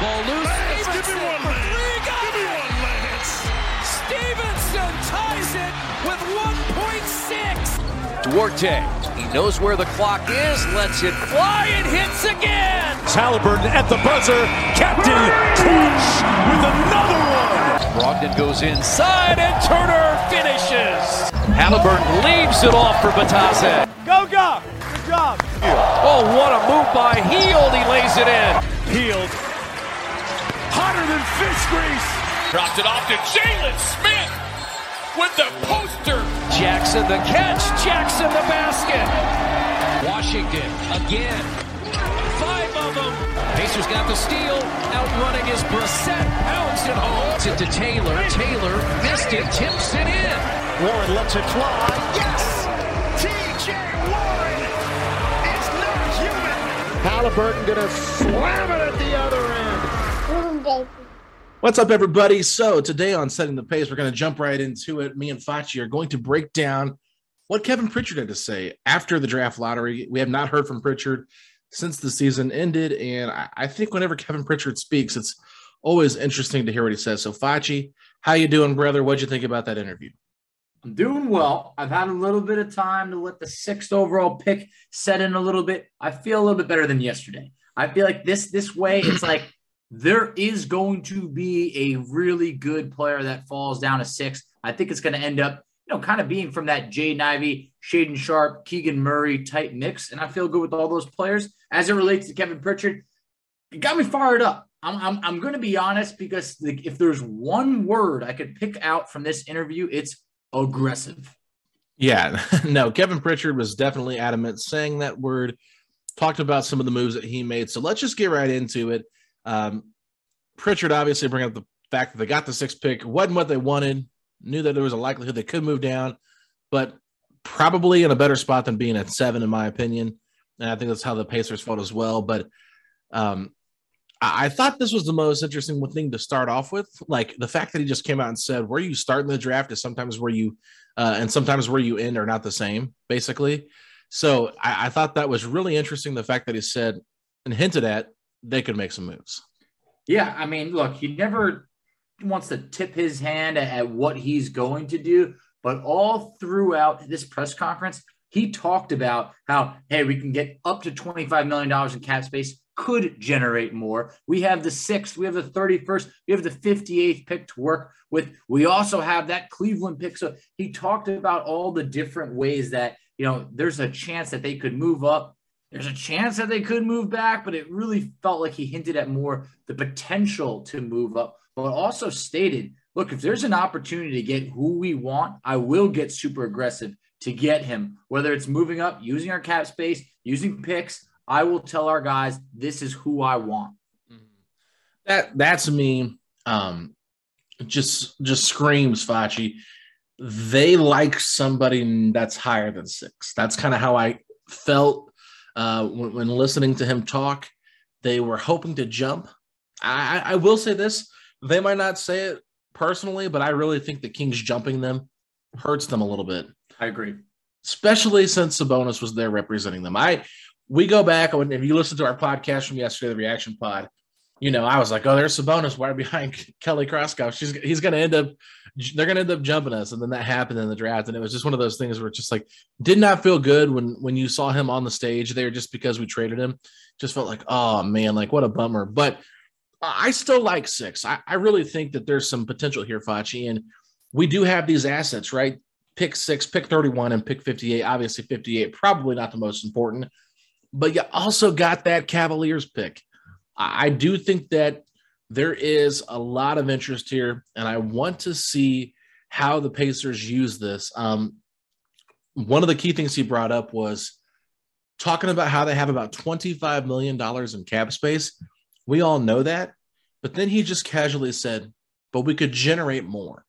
Ball loose. Lance, give me one, Lance. Stevenson ties it with 1.6. Duarte, he knows where the clock is, lets it fly, and hits again. Halliburton at the buzzer. Captain Cooch with another one. Brogdon goes inside, and Turner finishes. Halliburton leaves it off for Batase. Go! Good job. Oh, what a move by Hield. He lays it in. Hield. Hotter than fish grease. Dropped it off to Jalen Smith with the poster. Jackson the catch. Jackson the basket. Washington again. 5 of them. Pacers got the steal. Outrunning is Brissett. Pounds it home. It's it to Taylor. Taylor missed it. Tips it in. Warren lets it fly. Yes. T.J. Warren is not human. Halliburton gonna slam it at the other end. What's up, everybody? So today on Setting the Pace, we're going to jump right into it. Me and Facci are going to break down what Kevin Pritchard had to say after the draft lottery. We have not heard from Pritchard since the season ended, and I think whenever Kevin Pritchard speaks, it's always interesting to hear what he says. So Facci, how you doing, brother? What'd you think about that interview? I'm doing well. I've had a little bit of time to let the 6th overall pick set in a little bit. I feel a little bit better than yesterday. I feel like this way, it's like there is going to be a really good player that falls down to 6. I think it's going to end up, kind of being from that Jaden Ivey, Shaedon Sharpe, Keegan Murray type mix. And I feel good with all those players. As it relates to Kevin Pritchard, it got me fired up. I'm going to be honest, because if there's one word I could pick out from this interview, it's aggressive. Yeah, no, Kevin Pritchard was definitely adamant saying that word, talked about some of the moves that he made. So let's just get right into it. Pritchard obviously bring up the fact that they got the 6th pick, wasn't what they wanted, knew that there was a likelihood they could move down, but probably in a better spot than being at 7, in my opinion. And I think that's how the Pacers felt as well. But I thought this was the most interesting thing to start off with. Like the fact that he just came out and said, where you start in the draft is sometimes where you, and sometimes where you end are not the same, basically. So I thought that was really interesting. The fact that he said and hinted at, they could make some moves. Yeah, I mean, look, he never wants to tip his hand at what he's going to do, but all throughout this press conference, he talked about how, hey, we can get up to $25 million in cap space, could generate more. We have the 6th, we have the 31st, we have the 58th pick to work with. We also have that Cleveland pick. So he talked about all the different ways that, there's a chance that they could move up. There's a chance that they could move back, but it really felt like he hinted at more the potential to move up, but also stated, look, if there's an opportunity to get who we want, I will get super aggressive to get him, whether it's moving up, using our cap space, using picks. I will tell our guys, this is who I want. That to me, just screams, Facci. They like somebody that's higher than 6. That's kind of how I felt. When listening to him talk, they were hoping to jump. I will say this. They might not say it personally, but I really think the Kings jumping them hurts them a little bit. I agree. especially since Sabonis was there representing them. We go back, and if you listen to our podcast from yesterday, the Reaction Pod, you know, I was like, oh, there's Sabonis right behind Kelly Kraskov. He's going to end up – they're going to end up jumping us. And then that happened in the draft, and it was just one of those things where it's just like did not feel good when you saw him on the stage there just because we traded him. Just felt like, oh, man, like what a bummer. But I still like six. I really think that there's some potential here, Facci, and we do have these assets, right? Pick 6, pick 31, and pick 58. Obviously 58, probably not the most important, but you also got that Cavaliers pick. I do think that there is a lot of interest here, and I want to see how the Pacers use this. One of the key things he brought up was talking about how they have about $25 million in cap space. We all know that, but then he just casually said, but we could generate more.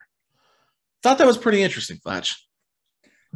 Thought that was pretty interesting, Facci.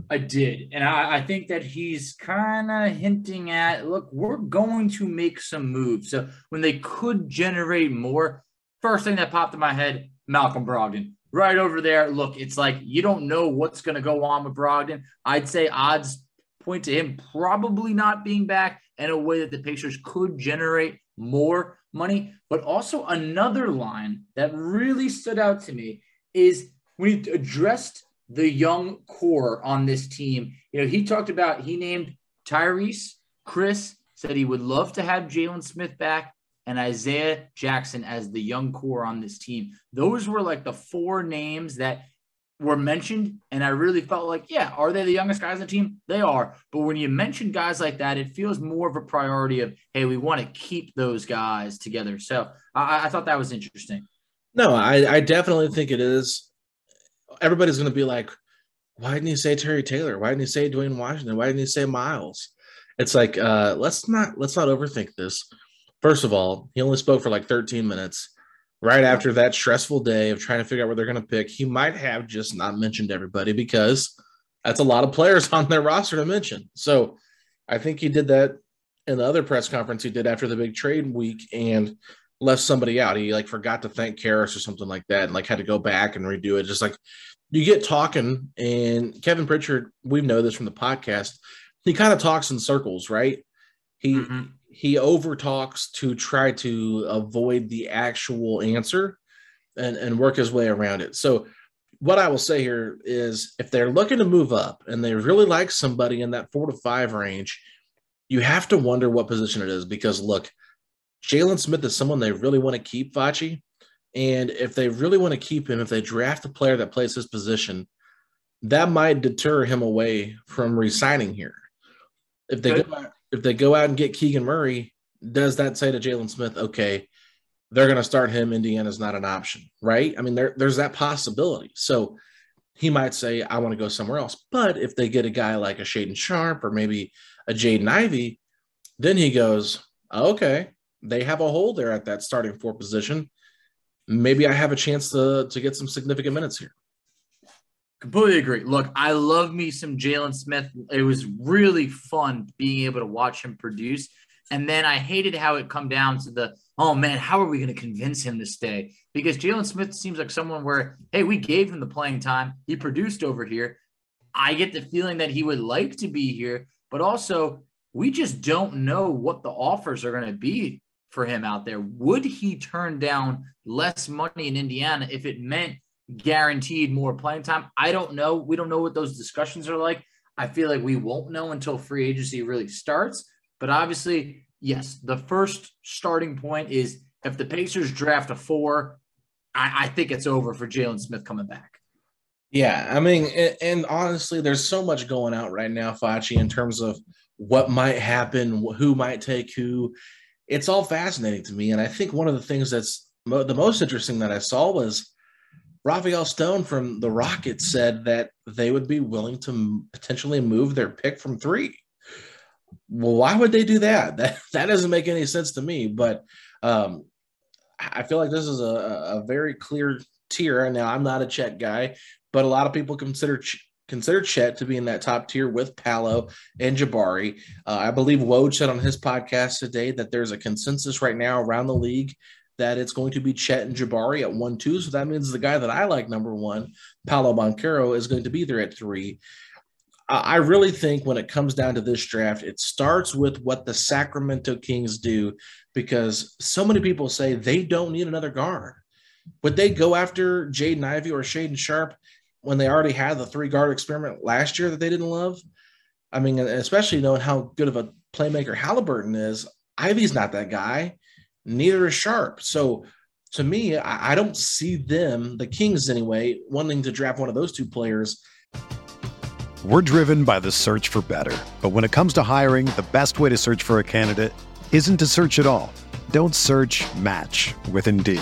I did, and I think that he's kind of hinting at, look, we're going to make some moves. So when they could generate more, first thing that popped in my head, Malcolm Brogdon. Right over there, look, it's like you don't know what's going to go on with Brogdon. I'd say odds point to him probably not being back in a way that the Pacers could generate more money. But also another line that really stood out to me is when he addressed the young core on this team. You know, he talked about, he named Tyrese, Chris, said he would love to have Jalen Smith back, and Isaiah Jackson as the young core on this team. Those were like the 4 names that were mentioned, and I really felt like, yeah, are they the youngest guys on the team? They are. But when you mention guys like that, it feels more of a priority of, hey, we want to keep those guys together. So I thought that was interesting. No, I definitely think it is. Everybody's going to be like, why didn't he say Terry Taylor? Why didn't he say Dwayne Washington? Why didn't he say Myles? It's like, let's not overthink this. First of all, he only spoke for like 13 minutes. Right after that stressful day of trying to figure out what they're going to pick, he might have just not mentioned everybody because that's a lot of players on their roster to mention. So I think he did that in the other press conference he did after the big trade week and left somebody out. He like forgot to thank Karras or something like that and like had to go back and redo it. Just like you get talking, and Kevin Pritchard, we know this from the podcast, he kind of talks in circles, right? He over talks to try to avoid the actual answer and work his way around it. So what I will say here is if they're looking to move up and they really like somebody in that 4 to 5 range, you have to wonder what position it is because look, Jalen Smith is someone they really want to keep, Facci. And if they really want to keep him, if they draft a player that plays his position, that might deter him away from resigning here. If they go out and get Keegan Murray, does that say to Jalen Smith, okay, they're going to start him, Indiana's not an option, right? I mean, there's that possibility. So he might say, I want to go somewhere else. But if they get a guy like a Shaedon Sharpe or maybe a Jaden Ivey, then he goes, okay, they have a hole there at that starting 4 position. Maybe I have a chance to get some significant minutes here. Completely agree. Look, I love me some Jalen Smith. It was really fun being able to watch him produce. And then I hated how it come down to the, oh, man, how are we going to convince him to stay? Because Jalen Smith seems like someone where, hey, we gave him the playing time. He produced over here. I get the feeling that he would like to be here. But also, we just don't know what the offers are going to be for him out there. Would he turn down less money in Indiana if it meant guaranteed more playing time? I don't know. We don't know what those discussions are like. I feel like we won't know until free agency really starts. But obviously, yes, the first starting point is if the Pacers draft a 4, I think it's over for Jalen Smith coming back. Yeah, I mean, and honestly, there's so much going out right now, Facci, in terms of what might happen, who might take who. It's all fascinating to me. And I think one of the things that's the most interesting that I saw was Raphael Stone from the Rockets said that they would be willing to potentially move their pick from 3. Well, why would they do that? That doesn't make any sense to me, but I feel like this is a very clear tier. Now, I'm not a Chet guy, but a lot of people consider Chet to be in that top tier with Paolo and Jabari. I believe Woj said on his podcast today that there's a consensus right now around the league that it's going to be Chet and Jabari at 1-2. So that means the guy that I like, number 1, Paolo Banchero, is going to be there at 3. I really think when it comes down to this draft, it starts with what the Sacramento Kings do, because so many people say they don't need another guard. Would they go after Jaden Ivey or Shaedon Sharpe when they already had the three-guard experiment last year that they didn't love? I mean, especially knowing how good of a playmaker Halliburton is, Ivey's not that guy. Neither is Sharpe. So to me, I don't see them, the Kings anyway, wanting to draft one of those two players. We're driven by the search for better. But when it comes to hiring, the best way to search for a candidate isn't to search at all. Don't search, match with Indeed.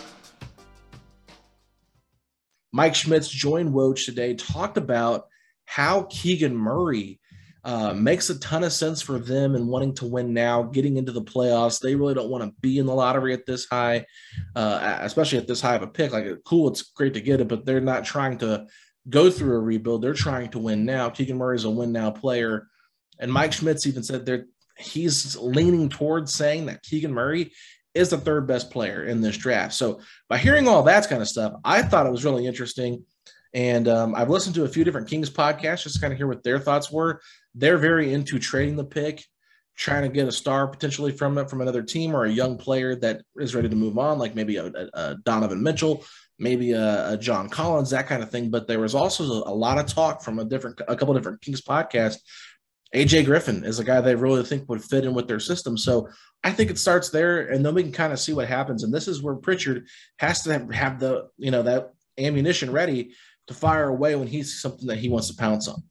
Mike Schmitz joined Woj today, talked about how Keegan Murray makes a ton of sense for them and wanting to win now, getting into the playoffs. They really don't want to be in the lottery at this high, especially at this high of a pick. Like, cool, it's great to get it, but they're not trying to go through a rebuild. They're trying to win now. Keegan Murray's a win-now player. And Mike Schmitz even said he's leaning towards saying that Keegan Murray is the third best player in this draft. So by hearing all that kind of stuff, I thought it was really interesting. And I've listened to a few different Kings podcasts just to kind of hear what their thoughts were. They're very into trading the pick, trying to get a star potentially from it, from another team, or a young player that is ready to move on, like maybe a Donovan Mitchell, maybe a John Collins, that kind of thing. But there was also a lot of talk from a couple of different Kings podcasts. A.J. Griffin is a guy they really think would fit in with their system. So I think it starts there, and then we can kind of see what happens. And this is where Pritchard has to have the, you know, that ammunition ready to fire away when he's something that he wants to pounce on.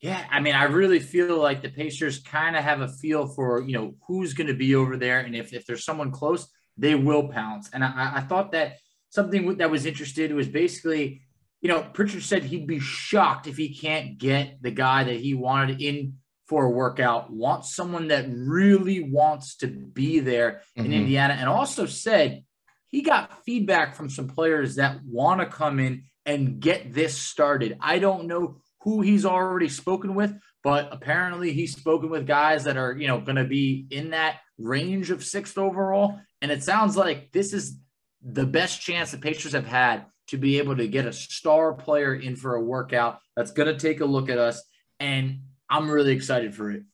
Yeah, I mean, I really feel like the Pacers kind of have a feel for, you know, who's going to be over there. And if there's someone close, they will pounce. And I thought that something that was interesting was basically, you know, Pritchard said he'd be shocked if he can't get the guy that he wanted in for a workout, wants someone that really wants to be there in Indiana, and also said he got feedback from some players that want to come in and get this started. I don't know who he's already spoken with, but apparently he's spoken with guys that are, you know, going to be in that range of 6th overall. And it sounds like this is the best chance the Pacers have had to be able to get a star player in for a workout that's going to take a look at us. And I'm really excited for it.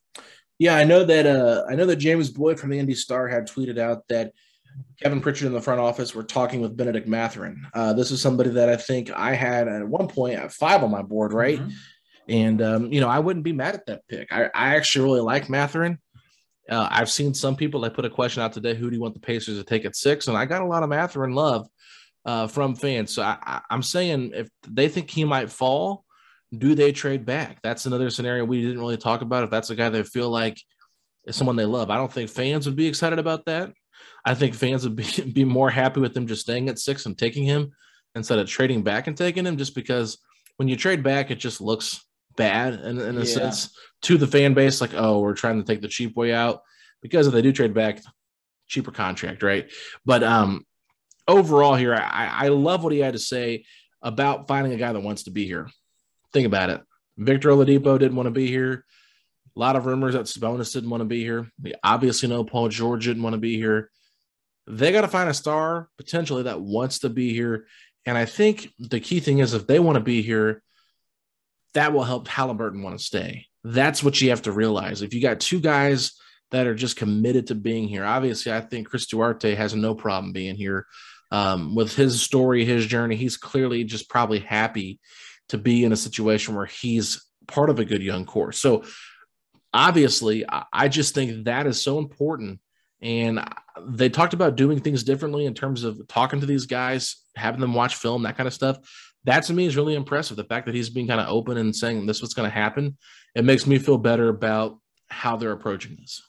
Yeah, I know that James Boyd from the Indy Star had tweeted out that Kevin Pritchard in the front office were talking with Bennedict Mathurin. This is somebody that I think I had at one point at 5 on my board, right? Mm-hmm. And, you know, I wouldn't be mad at that pick. I actually really like Mathurin. I've seen some people that put a question out today, who do you want the Pacers to take at 6? And I got a lot of Mathurin love from fans. So I'm saying if they think he might fall, do they trade back? That's another scenario we didn't really talk about. If that's a guy they feel like is someone they love, I don't think fans would be excited about that. I think fans would be more happy with them just staying at 6 and taking him instead of trading back and taking him, just because when you trade back, it just looks bad in a sense to the fan base. Like, oh, we're trying to take the cheap way out, because if they do trade back, cheaper contract, right? But overall here, I love what he had to say about finding a guy that wants to be here. Think about it. Victor Oladipo didn't want to be here. A lot of rumors that Sabonis didn't want to be here. We obviously know Paul George didn't want to be here. They got to find a star potentially that wants to be here. And I think the key thing is if they want to be here, that will help Halliburton want to stay. That's what you have to realize. If you got two guys that are just committed to being here, obviously I think Chris Duarte has no problem being here. With his story, his journey, he's clearly just probably happy to be in a situation where he's part of a good young core. So obviously, I just think that is so important. And they talked about doing things differently in terms of talking to these guys, having them watch film, that kind of stuff. That to me is really impressive. The fact that he's being kind of open and saying this is what's going to happen, it makes me feel better about how they're approaching this.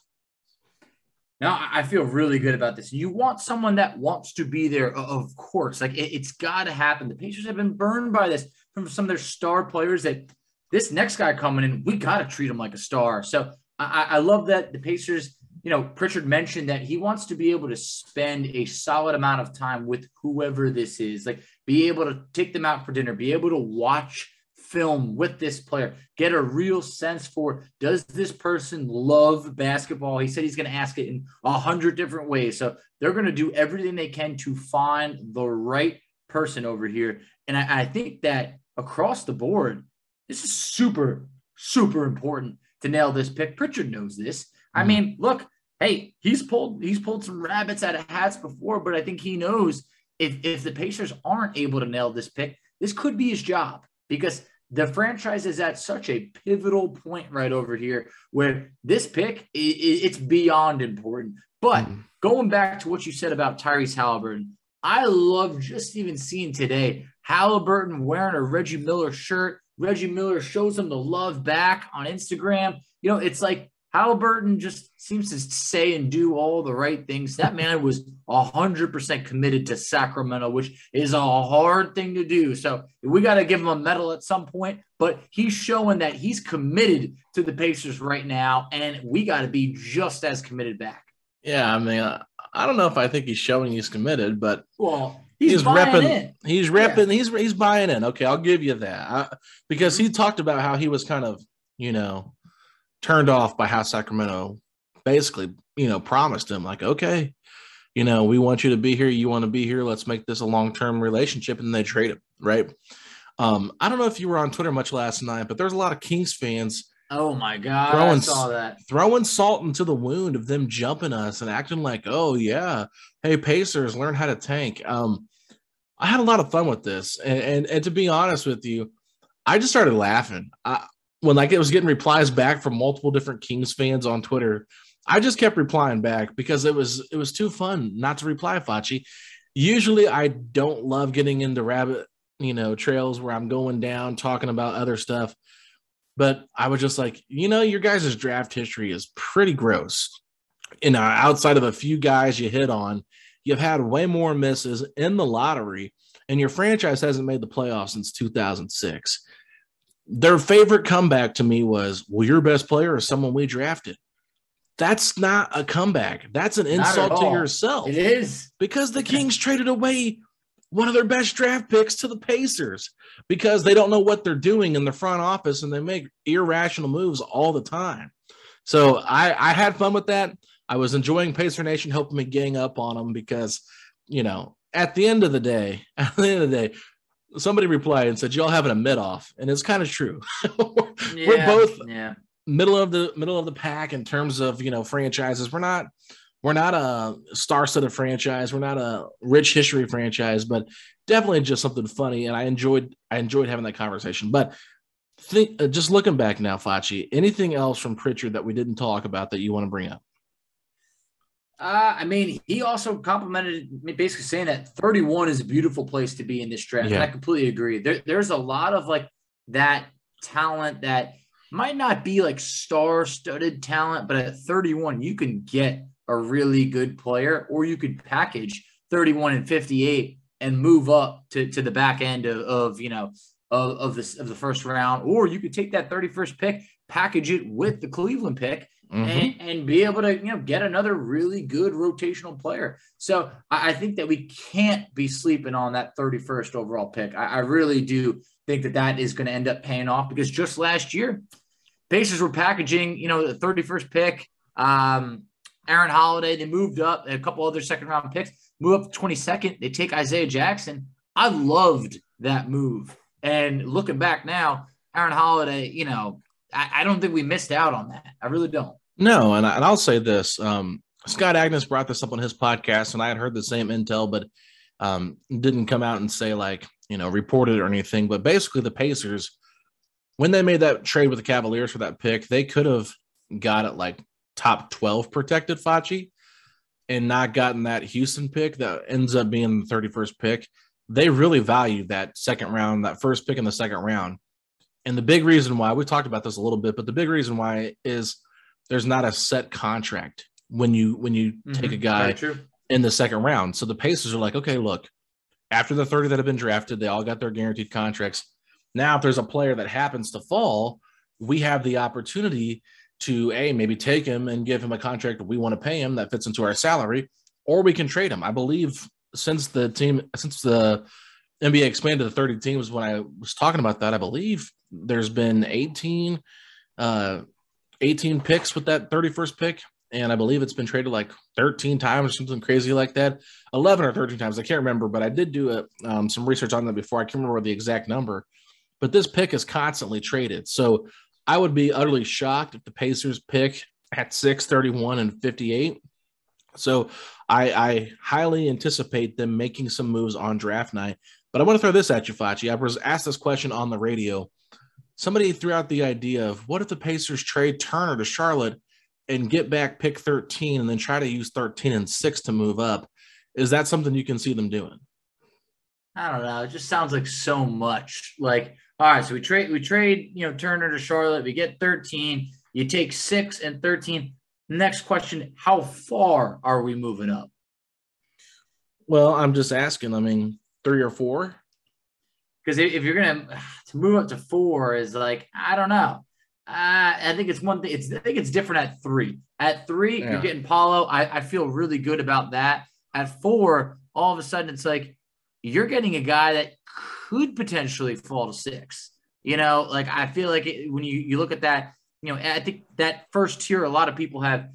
Now, I feel really good about this. You want someone that wants to be there, of course. Like, it's got to happen. The Pacers have been burned by this from some of their star players. That this next guy coming in, we got to treat him like a star. So I love that the Pacers, you know, Pritchard mentioned that he wants to be able to spend a solid amount of time with whoever this is, like be able to take them out for dinner, be able to watch film with this player, get a real sense for, does this person love basketball? He said he's going to ask it in 100 different ways. So they're going to do everything they can to find the right person over here. And I think that across the board, this is super, super important to nail this pick. Pritchard knows this. I mean, look, hey, he's pulled some rabbits out of hats before, but I think he knows if the Pacers aren't able to nail this pick, this could be his job, because the franchise is at such a pivotal point right over here where this pick, it's beyond important. But going back to what you said about Tyrese Halliburton, I love just even seeing today Halliburton wearing a Reggie Miller shirt. Reggie Miller shows him the love back on Instagram. You know, it's like Halliburton just seems to say and do all the right things. That man was 100% committed to Sacramento, which is a hard thing to do. So we got to give him a medal at some point, but he's showing that he's committed to the Pacers right now, and we got to be just as committed back. Yeah, I mean, I don't know if I think he's showing he's committed, but well, he's repping. He's repping. Yeah. He's buying in. Okay, I'll give you that, because he talked about how he was kind of, you know, turned off by how Sacramento basically, you know, promised him, like, okay, you know, we want you to be here. You want to be here. Let's make this a long-term relationship. And they trade him, right? I don't know if you were on Twitter much last night, but there's a lot of Kings fans. Oh, my God. I saw that. Throwing salt into the wound of them jumping us and acting like, oh, yeah, hey, Pacers, learn how to tank. I had a lot of fun with this. And to be honest with you, I just started laughing. When like it was getting replies back from multiple different Kings fans on Twitter, I just kept replying back because it was too fun not to reply, Facci. Usually I don't love getting into rabbit, you know, trails where I'm going down talking about other stuff, but I was just like, you know, your guys' draft history is pretty gross. And outside of a few guys you hit on, you've had way more misses in the lottery, and your franchise hasn't made the playoffs since 2006. Their favorite comeback to me was, well, your best player is someone we drafted. That's not a comeback. That's an insult to yourself. It is. Because the Kings traded away one of their best draft picks to the Pacers because they don't know what they're doing in the front office, and they make irrational moves all the time. So I had fun with that. I was enjoying Pacer Nation helping me gang up on them because, you know, at the end of the day, somebody replied and said, y'all having a mid-off, and it's kind of true. We're both middle of the pack in terms of, you know, franchises. We're not a star-studded franchise. We're not a rich history franchise, but definitely just something funny, and I enjoyed having that conversation. But just looking back now, Facci, anything else from Pritchard that we didn't talk about that you want to bring up? I mean, he also complimented me, basically saying that 31 is a beautiful place to be in this draft. Yeah. And I completely agree. There's a lot of like that talent that might not be like star-studded talent, but at 31, you can get a really good player, or you could package 31 and 58 and move up to the back end of the first round, or you could take that 31st pick, package it with the Cleveland pick, and be able to, you know, get another really good rotational player. So I think that we can't be sleeping on that 31st overall pick. I really do think that is going to end up paying off, because just last year, Pacers were packaging, you know, the 31st pick, Aaron Holiday. They moved up a couple other second round picks, move up to 22nd. They take Isaiah Jackson. I loved that move. And looking back now, Aaron Holiday, you know, I don't think we missed out on that. I really don't. No, and I'll say this. Scott Agnes brought this up on his podcast, and I had heard the same intel, but didn't come out and say, like, you know, report it or anything. But basically the Pacers, when they made that trade with the Cavaliers for that pick, they could have got at like top 12 protected Facci and not gotten that Houston pick that ends up being the 31st pick, they really value that second round, that first pick in the second round. And the big reason why, we talked about this a little bit, but the big reason why is there's not a set contract when you take a guy in the second round. So the Pacers are like, okay, look, after the 30 that have been drafted, they all got their guaranteed contracts. Now, if there's a player that happens to fall, we have the opportunity to, A, maybe take him and give him a contract we want to pay him that fits into our salary, or we can trade him. I believe since the NBA expanded to 30 teams, when I was talking about that, I believe there's been 18 picks with that 31st pick, and I believe it's been traded like 13 times or something crazy like that, 11 or 13 times. I can't remember, but I did do some research on that before. I can't remember the exact number, but this pick is constantly traded. So I would be utterly shocked if the Pacers pick at 6, 31, and 58. So I highly anticipate them making some moves on draft night. But I want to throw this at you, Facci. I was asked this question on the radio. Somebody threw out the idea of, what if the Pacers trade Turner to Charlotte and get back pick 13 and then try to use 13 and 6 to move up? Is that something you can see them doing? I don't know. It just sounds like so much. Like, all right, so we trade, Turner to Charlotte. We get 13. You take 6 and 13. Next question, how far are we moving up? Well, I'm just asking. 3 or 4? Because if you're going to move up to 4 is like, I don't know. I think it's one thing. I think it's different at 3. At 3, yeah, You're getting Paolo. I feel really good about that. At 4, all of a sudden it's like you're getting a guy that could potentially fall to 6. I feel like when you look at that, I think that first tier, a lot of people have,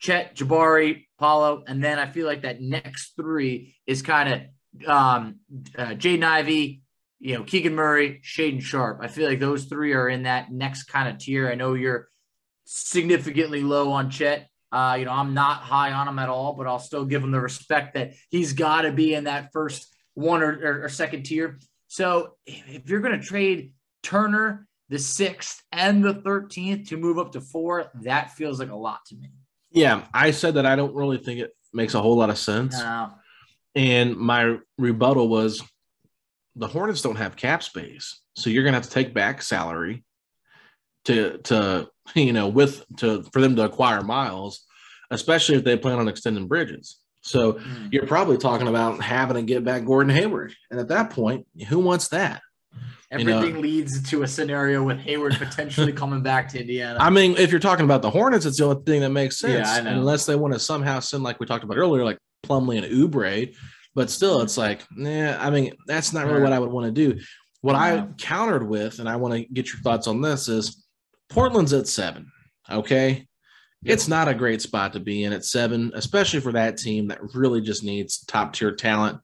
Chet, Jabari, Paolo, and then I feel like that next 3 is kind of Jaden Ivey, Keegan Murray, Shaedon Sharpe. I feel like those 3 are in that next kind of tier. I know you're significantly low on Chet. I'm not high on him at all, but I'll still give him the respect that he's got to be in that first one or second tier. So if you're going to trade Turner, the 6th and the 13th to move up to 4, that feels like a lot to me. Yeah, I said that I don't really think it makes a whole lot of sense. No. And my rebuttal was the Hornets don't have cap space, so you're going to have to take back salary for them to acquire Myles, especially if they plan on extending Bridges. So you're probably talking about having to get back Gordon Hayward, and at that point, who wants that? Everything leads to a scenario with Hayward potentially coming back to Indiana. If you're talking about the Hornets, it's the only thing that makes sense. Yeah, unless they want to somehow send, like we talked about earlier, like Plumlee and Oubre. But still, it's like, that's not really what I would want to do. What I countered with, and I want to get your thoughts on this, is Portland's at 7, okay? Yeah. It's not a great spot to be in at 7, especially for that team that really just needs top-tier talent.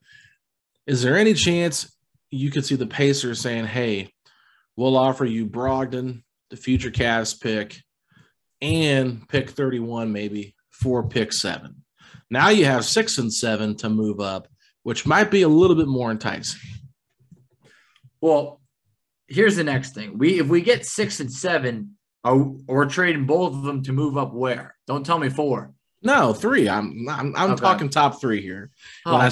Is there any chance – you could see the Pacers saying, hey, we'll offer you Brogdon, the future Cavs pick, and pick 31 maybe for pick 7. Now you have 6 and 7 to move up, which might be a little bit more enticing. Well, here's the next thing. If we get 6 and 7, we're trading both of them to move up where? Don't tell me 4. No, 3. I'm talking top 3 here. When I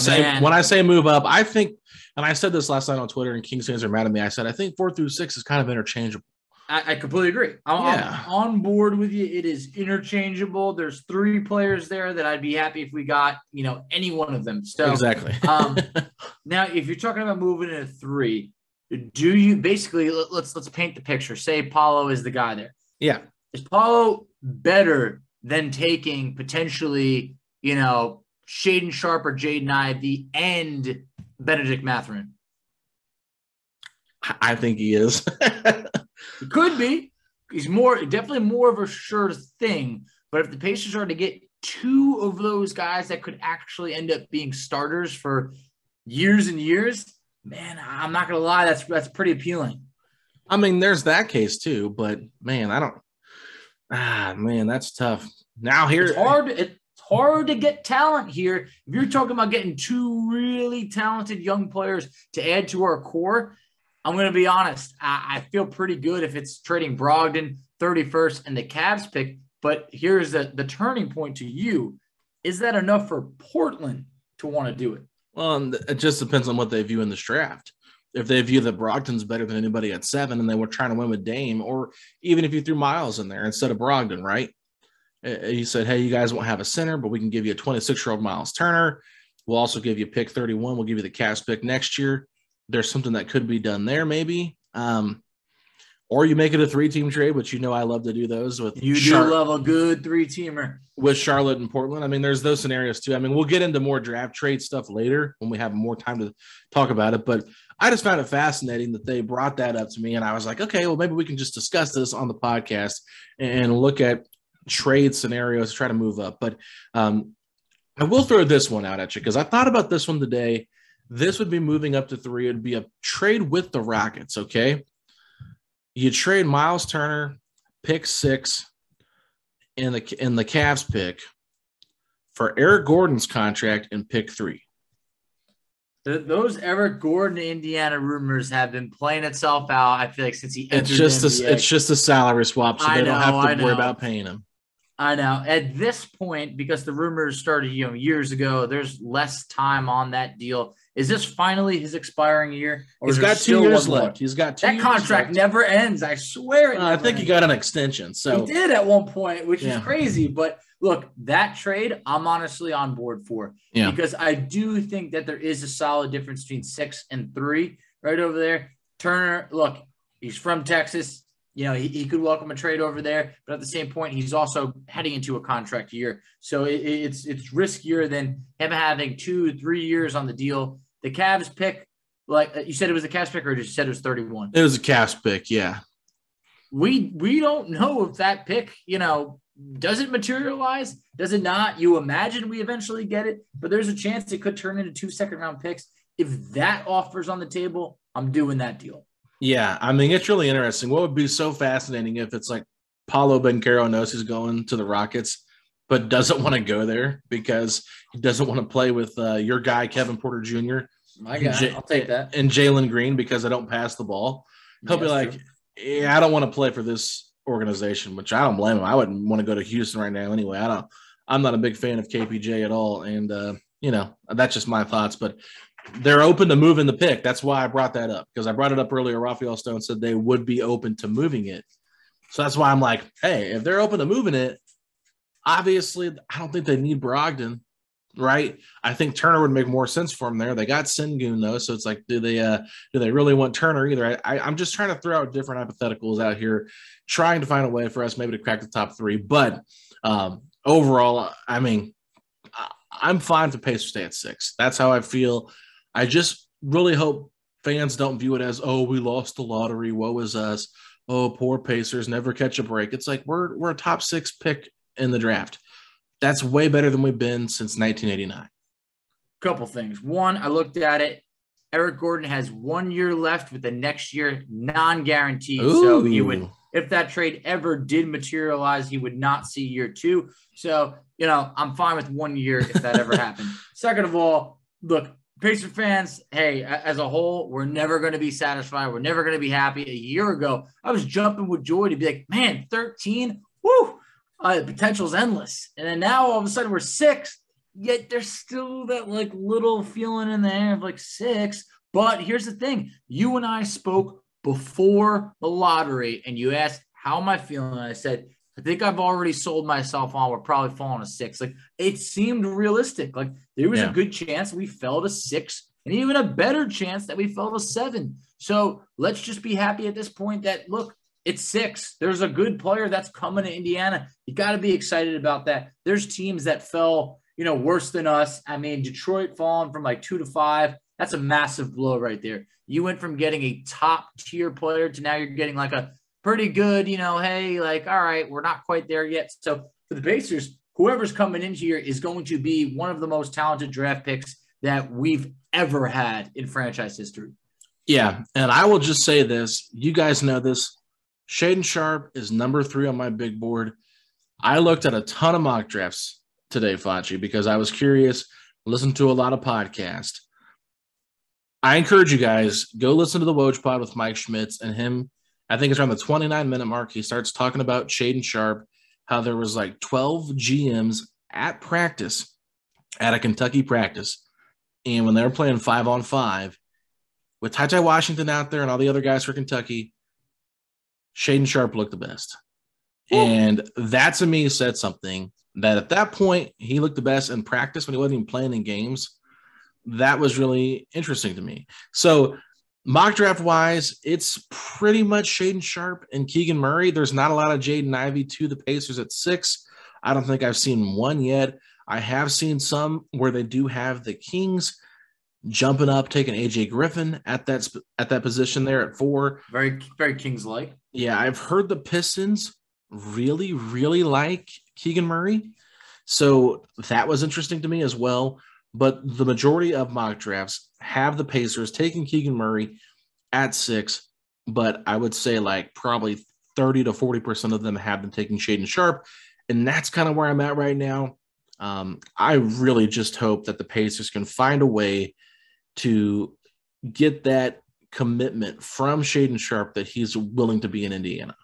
say move up, I think, and I said this last night on Twitter, and Kings fans are mad at me. I said I think 4 through 6 is kind of interchangeable. I completely agree. I'm on board with you. It is interchangeable. There's 3 players there that I'd be happy if we got, any one of them. So exactly. Now, if you're talking about moving into 3, do you basically let's paint the picture? Say Paolo is the guy there. Yeah, is Paolo better than taking potentially, Shaedon Sharpe or Jaden Ivey and Bennedict Mathurin? I think he is. Could be. He's definitely more of a sure thing. But if the Pacers are to get 2 of those guys that could actually end up being starters for years and years, man, I'm not going to lie, that's pretty appealing. There's that case too, but man, I don't. That's tough. Now here, it's hard to get talent here. If you're talking about getting 2 really talented young players to add to our core, I'm going to be honest. I feel pretty good if it's trading Brogdon, 31st, and the Cavs pick But here's the turning point to you. Is that enough for Portland to want to do it? Well, it just depends on what they view in this draft. If they view that Brogdon's better than anybody at 7 and they were trying to win with Dame, or even if you threw Myles in there instead of Brogdon, right? You said, hey, you guys won't have a center, but we can give you a 26-year-old Myles Turner. We'll also give you pick 31. We'll give you the Cavs pick next year. There's something that could be done there maybe. Or you make it a 3-team trade, which you know I love to do those with. You do love a good 3-teamer. With Charlotte and Portland. I mean, there's those scenarios too. I mean, we'll get into more draft trade stuff later when we have more time to talk about it. But I just found it fascinating that they brought that up to me. And I was like, okay, well, maybe we can just discuss this on the podcast and look at trade scenarios to try to move up. But I will throw this one out at you because I thought about this one today. This would be moving up to 3. It would be a trade with the Rockets, okay? You trade Myles Turner, pick 6, in the Cavs pick for Eric Gordon's contract and pick 3. Those Eric Gordon Indiana rumors have been playing itself out. I feel like since he entered it's just a salary swap, so they don't have to worry about paying him. I know. At this point, because the rumors started years ago, there's less time on that deal. Is this finally his expiring year? He's got 2 years left. He's got 2 years left. That contract never ends. I swear. I think he got an extension. So he did at one point, which is crazy. But look, that trade I'm honestly on board for because I do think that there is a solid difference between 6 and 3 right over there. Turner, look, he's from Texas. You know, he could welcome a trade over there, but at the same point, he's also heading into a contract year. So it's riskier than him having 2-3 years on the deal. The Cavs pick, like you said, it was a Cavs pick, or you said it was 31? It was a Cavs pick, yeah. We don't know if that pick, does it materialize? Does it not? You imagine we eventually get it, but there's a chance it could turn into 2 second-round picks. If that offer's on the table, I'm doing that deal. Yeah, I mean, it's really interesting. What would be so fascinating if it's like Paolo Banchero knows he's going to the Rockets, but doesn't want to go there because he doesn't want to play with your guy, Kevin Porter Jr. My guy, I'll take that. And Jalen Green because I don't pass the ball. He'll be like, yeah, I don't want to play for this organization, which I don't blame him. I wouldn't want to go to Houston right now anyway. I'm not a big fan of KPJ at all. And, that's just my thoughts. But they're open to moving the pick. That's why I brought that up, because I brought it up earlier. Raphael Stone said they would be open to moving it. So that's why I'm like, hey, if they're open to moving it, obviously I don't think they need Brogdon, right? I think Turner would make more sense for them there. They got Sengun, though, so it's like, do they really want Turner either? I'm just trying to throw out different hypotheticals out here, trying to find a way for us maybe to crack the top 3. But overall, I mean, I'm fine if the Pacers stay at 6. That's how I feel. I just really hope fans don't view it as, oh, we lost the lottery, woe is us, oh, poor Pacers, never catch a break. It's like we're a top 6 pick in the draft. That's way better than we've been since 1989. Couple things. One, I looked at it. Eric Gordon has 1 year left with the next year non-guaranteed. Ooh. So he would, if that trade ever did materialize, he would not see year 2. So, I'm fine with 1 year if that ever happened. Second of all, look, Pacer fans, hey, as a whole, we're never going to be satisfied. We're never going to be happy. A year ago, I was jumping with joy to be like, man, 13, woo, the potential's endless. And then now all of a sudden we're 6, yet there's still that like little feeling in the air of like 6. But here's the thing. You and I spoke before the lottery and you asked, how am I feeling? And I said, I think I've already sold myself on. We're probably falling to 6. Like it seemed realistic. Like there was a good chance we fell to 6 and even a better chance that we fell to 7. So let's just be happy at this point that look, it's 6. There's a good player that's coming to Indiana. You got to be excited about that. There's teams that fell, worse than us. I mean, Detroit falling from like 2 to 5. That's a massive blow right there. You went from getting a top tier player to now you're getting like a pretty good, hey, like, all right, we're not quite there yet. So for the Pacers, whoever's coming in here is going to be one of the most talented draft picks that we've ever had in franchise history. Yeah, and I will just say this. You guys know this. Shaedon Sharpe is number 3 on my big board. I looked at a ton of mock drafts today, Facci, because I was curious, listened to a lot of podcasts. I encourage you guys, go listen to the Woj pod with Mike Schmitz and him. I think it's around the 29-minute mark. He starts talking about Shaedon Sharpe, how there was like 12 GMs at practice, at a Kentucky practice, and when they were playing 5-on-5, with Ty Washington out there and all the other guys for Kentucky, Shaedon Sharpe looked the best. Ooh. And that, to me, said something, that at that point, he looked the best in practice when he wasn't even playing in games. That was really interesting to me. So mock draft-wise, it's pretty much Shaedon Sharpe and Keegan Murray. There's not a lot of Jaden Ivey to the Pacers at 6. I don't think I've seen one yet. I have seen some where they do have the Kings jumping up, taking A.J. Griffin at that position there at 4. Very, very Kings-like. Yeah, I've heard the Pistons really, really like Keegan Murray. So that was interesting to me as well. But the majority of mock drafts have the Pacers taking Keegan Murray at 6. But I would say like probably 30 to 40% of them have been taking Shaedon Sharpe. And that's kind of where I'm at right now. I really just hope that the Pacers can find a way to get that commitment from Shaedon Sharpe that he's willing to be in Indiana.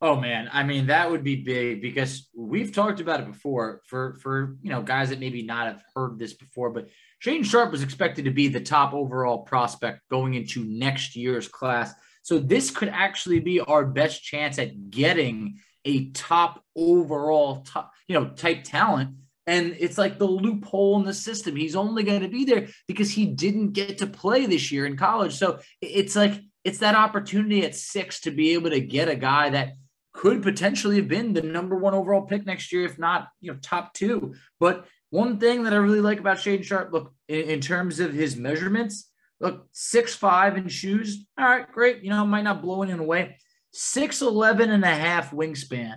Oh, man. I mean, that would be big because we've talked about it before for you know, guys that maybe not have heard this before, but Shaedon Sharpe was expected to be the top overall prospect going into next year's class. So this could actually be our best chance at getting a top overall top, you know, type talent. And it's like the loophole in the system. He's only going to be there because he didn't get to play this year in college. So it's like, it's that opportunity at 6 to be able to get a guy that could potentially have been the number 1 overall pick next year, if not, you know, top 2. But one thing that I really like about Shaedon Sharpe, look, in terms of his measurements, look, 6'5" in shoes. All right, great. You know, might not blow anyone away. 6'11" and a half wingspan,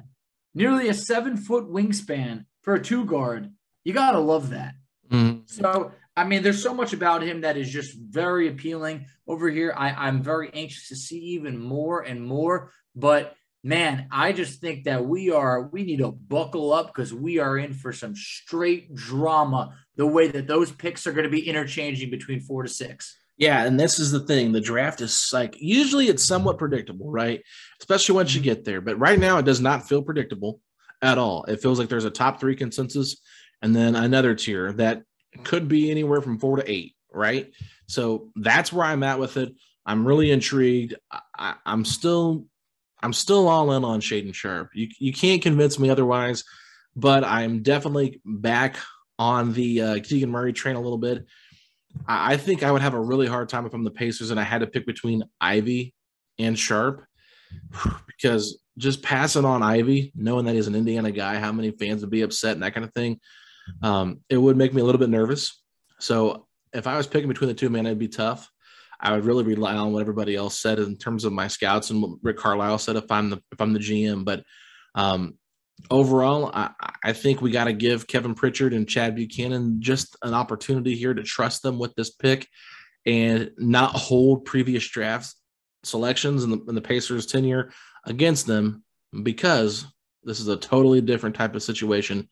nearly a 7-foot wingspan for a 2-guard. You got to love that. Mm-hmm. So, I mean, there's so much about him that is just very appealing over here. I'm very anxious to see even more and more, but man, I just think that we need to buckle up because we are in for some straight drama, the way that those picks are going to be interchanging between 4 to 6. Yeah, and this is the thing. The draft is like, usually it's somewhat predictable, right? Especially once you get there. But right now, it does not feel predictable at all. It feels like there's a top 3 consensus and then another tier that could be anywhere from 4 to 8, right? So that's where I'm at with it. I'm really intrigued. I'm still all in on Shaedon Sharpe. You can't convince me otherwise, but I'm definitely back on the Keegan Murray train a little bit. I think I would have a really hard time if I'm the Pacers and I had to pick between Ivy and Sharpe, because just passing on Ivy, knowing that he's an Indiana guy, how many fans would be upset and that kind of thing, it would make me a little bit nervous. So if I was picking between the two, man, it'd be tough. I would really rely on what everybody else said in terms of my scouts and what Rick Carlisle said if I'm the GM. But overall, I think we got to give Kevin Pritchard and Chad Buchanan just an opportunity here to trust them with this pick and not hold previous draft selections in the Pacers' tenure against them, because this is a totally different type of situation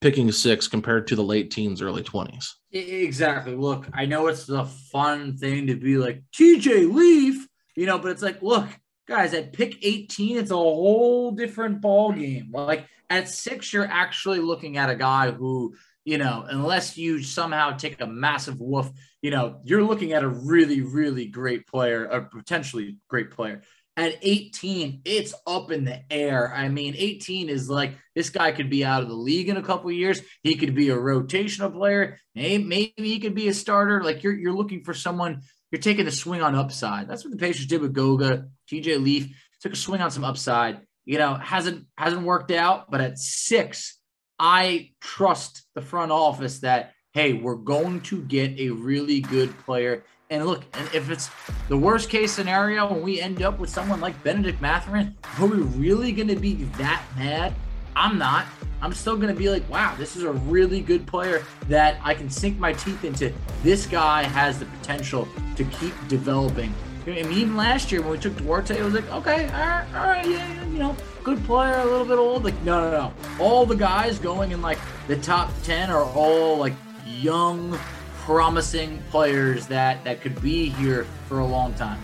picking 6 compared to the late teens, early 20s. Exactly. Look, I know it's the fun thing to be like, TJ, leave, you know, but it's like, look, guys, at pick 18, it's a whole different ball game. Like at 6, you're actually looking at a guy who, you know, unless you somehow take a massive woof, you know, you're looking at a really, really great player, a potentially great player. At 18, it's up in the air. I mean, 18 is like, this guy could be out of the league in a couple of years. He could be a rotational player. Maybe he could be a starter. Like you're looking for someone. You're taking the swing on upside. That's what the Pacers did with Goga. TJ Leaf took a swing on some upside. You know, hasn't worked out, but at 6, I trust the front office that, hey, we're going to get a really good player. And look, and if it's the worst case scenario when we end up with someone like Bennedict Mathurin, are we really going to be that mad? I'm not. I'm still going to be like, wow, this is a really good player that I can sink my teeth into. This guy has the potential to keep developing. I mean, even last year when we took Duarte, it was like, okay, all right, yeah, you know, good player, a little bit old. Like, no. All the guys going in like the top 10 are all like young, promising players that could be here for a long time.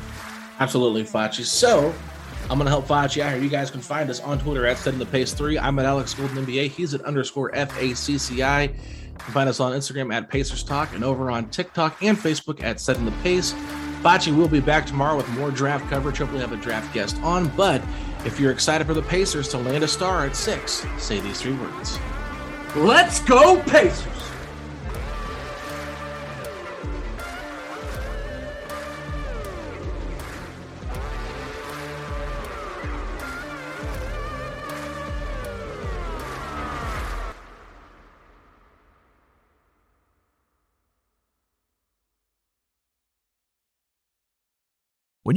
Absolutely, Facci. So I'm going to help Facci out here. You guys can find us on Twitter at SettingThePace3. I'm at Alex Golden NBA. He's at _FACCI. You can find us on Instagram at Pacers Talk and over on TikTok and Facebook at Setting the Pace. Facci will be back tomorrow with more draft coverage. Hopefully have a draft guest on. But if you're excited for the Pacers to land a star at 6, say these 3 words. Let's go, Pacers! When